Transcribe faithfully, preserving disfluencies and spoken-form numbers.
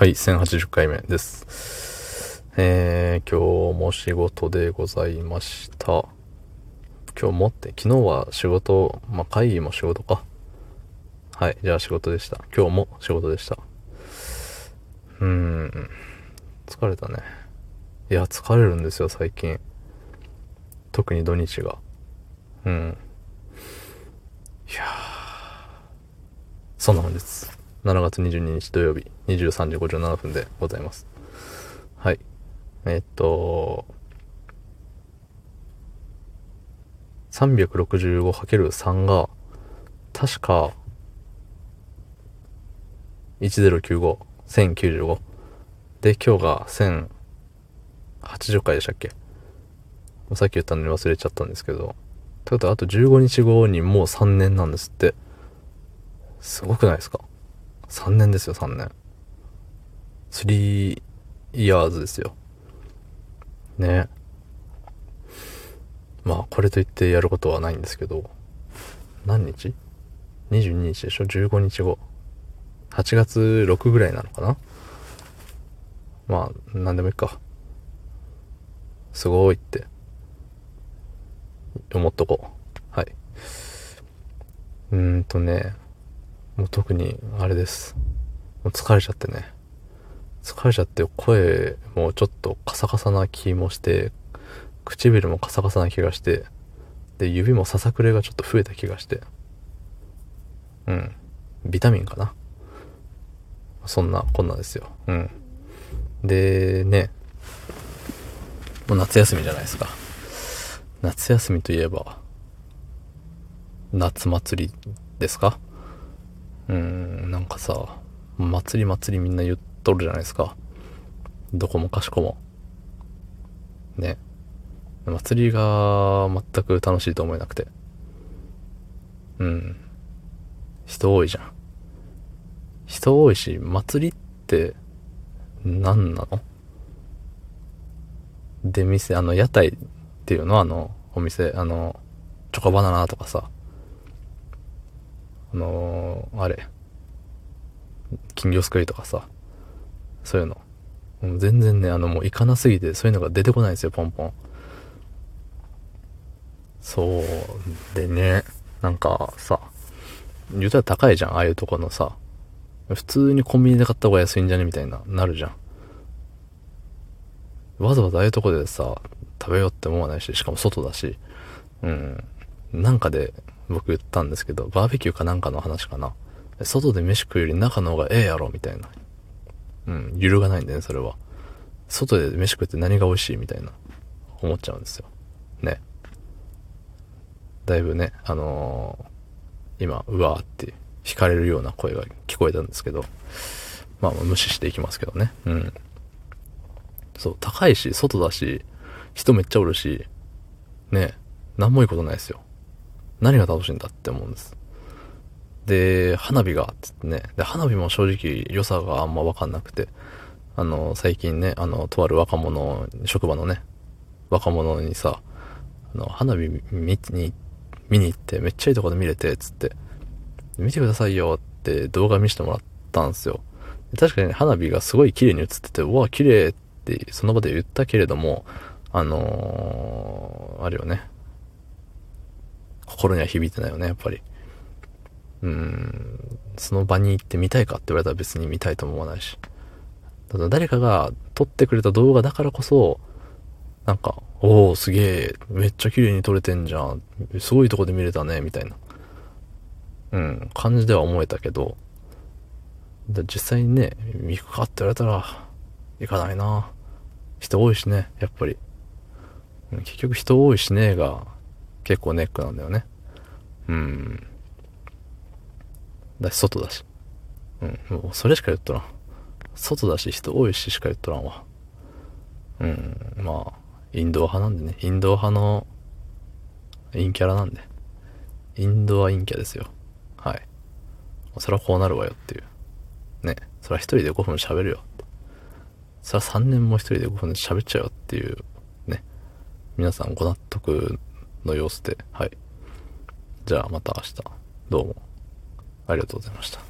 はい、せんはちじゅっかいめです。えー、今日も仕事でございました。今日もって、昨日は仕事、まあ、会議も仕事か。はい、じゃあ仕事でした。今日も仕事でした。うーん、疲れたね。いや、疲れるんですよ、最近。特に土日が。うん。いやー、そんなもんです。しちがつにじゅうににち土曜日にじゅうさんじごじゅうななふんでございます。はい、えー、っと さんびゃくろくじゅうごかけるさん が確かせんきゅうじゅうごで、今日がせんはちじゅっかいでしたっけ。さっき言ったのに忘れちゃったんですけど、ということはあとじゅうごにちごにもうさんねんなんですって。すごくないですか。さんねんですよ、さんねん。スリーイヤーズですよ。ね。まあ、これといってやることはないんですけど、何日 ?にじゅうに 日でしょ ?じゅうごにちご。はちがつろくぐらいなのかな。まあ、なんでもいいか。すごいって、思っとこう。はい。うーんとね、もう特にあれです。もう疲れちゃってね疲れちゃって声もちょっとカサカサな気もして、唇もカサカサな気がして、で指もささくれがちょっと増えた気がして、うん、ビタミンかな、そんなこんなですよ。うん。でね、もう夏休みじゃないですか。夏休みといえば夏祭りですか。うーん、なんかさ、祭り祭りみんな言っとるじゃないですか。どこもかしこも。ね。祭りが全く楽しいと思えなくて。うん。人多いじゃん。人多いし、祭りって何なの？で、店、あの、屋台っていうの、あの、お店、あの、チョコバナナとかさ、あのー、あれ金魚すくいとかさ、そういうのもう全然ね、あのもういかなすぎてそういうのが出てこないんですよ、ポンポン。そうでね、なんかさ、言うたら高いじゃん、ああいうとこのさ。普通にコンビニで買った方が安いんじゃねみたいななるじゃん。わざわざああいうとこでさ食べようって思わないし、しかも外だし、うん、なんかで僕言ったんですけど、バーベキューかなんかの話かな。外で飯食うより中の方がええやろみたいな。うん、揺るがないんだよね、それは。外で飯食って何が美味しいみたいな思っちゃうんですよね。だいぶね、あのー、今うわーって惹かれるような声が聞こえたんですけど、まあ無視していきますけどね。うん、そう、高いし外だし人めっちゃおるしね、何もいいことないですよ。何が楽しいんだって思うんです。で、花火がっつってね、で花火も正直良さがあんま分かんなくて、あの最近ね、あのとある若者、職場のね若者にさ、あの花火見に見に行ってめっちゃいいとこで見れてっつって、見てくださいよって動画見せてもらったんですよ。確かに花火がすごい綺麗に映ってて、うわ綺麗ってその場で言ったけれども、あのー、あれよね、心には響いてないよね、やっぱり。うーん、その場に行って見たいかって言われたら別に見たいとも思わないし、ただ誰かが撮ってくれた動画だからこそ、なんか、おーすげえ、めっちゃ綺麗に撮れてんじゃん、すごいとこで見れたねみたいな、うん、感じでは思えたけど、実際にね、行くかって言われたら行かないな。人多いしね、やっぱり。結局人多いしねが結構ネックなんだよね。うん。だし、外だし。うん。もうそれしか言っとらん。外だし、人多いししか言っとらんわ。うん。まあ、インドア派なんでね。インドア派の陰キャラなんで。インドア陰キャですよ。はい。そりゃこうなるわよっていう。ね。そりゃ一人でごふん喋るよ。そりゃさんねんも一人でごふん喋っちゃうよっていう。ね。皆さんご納得の様子で、はい。じゃあまた明日、どうもありがとうございました。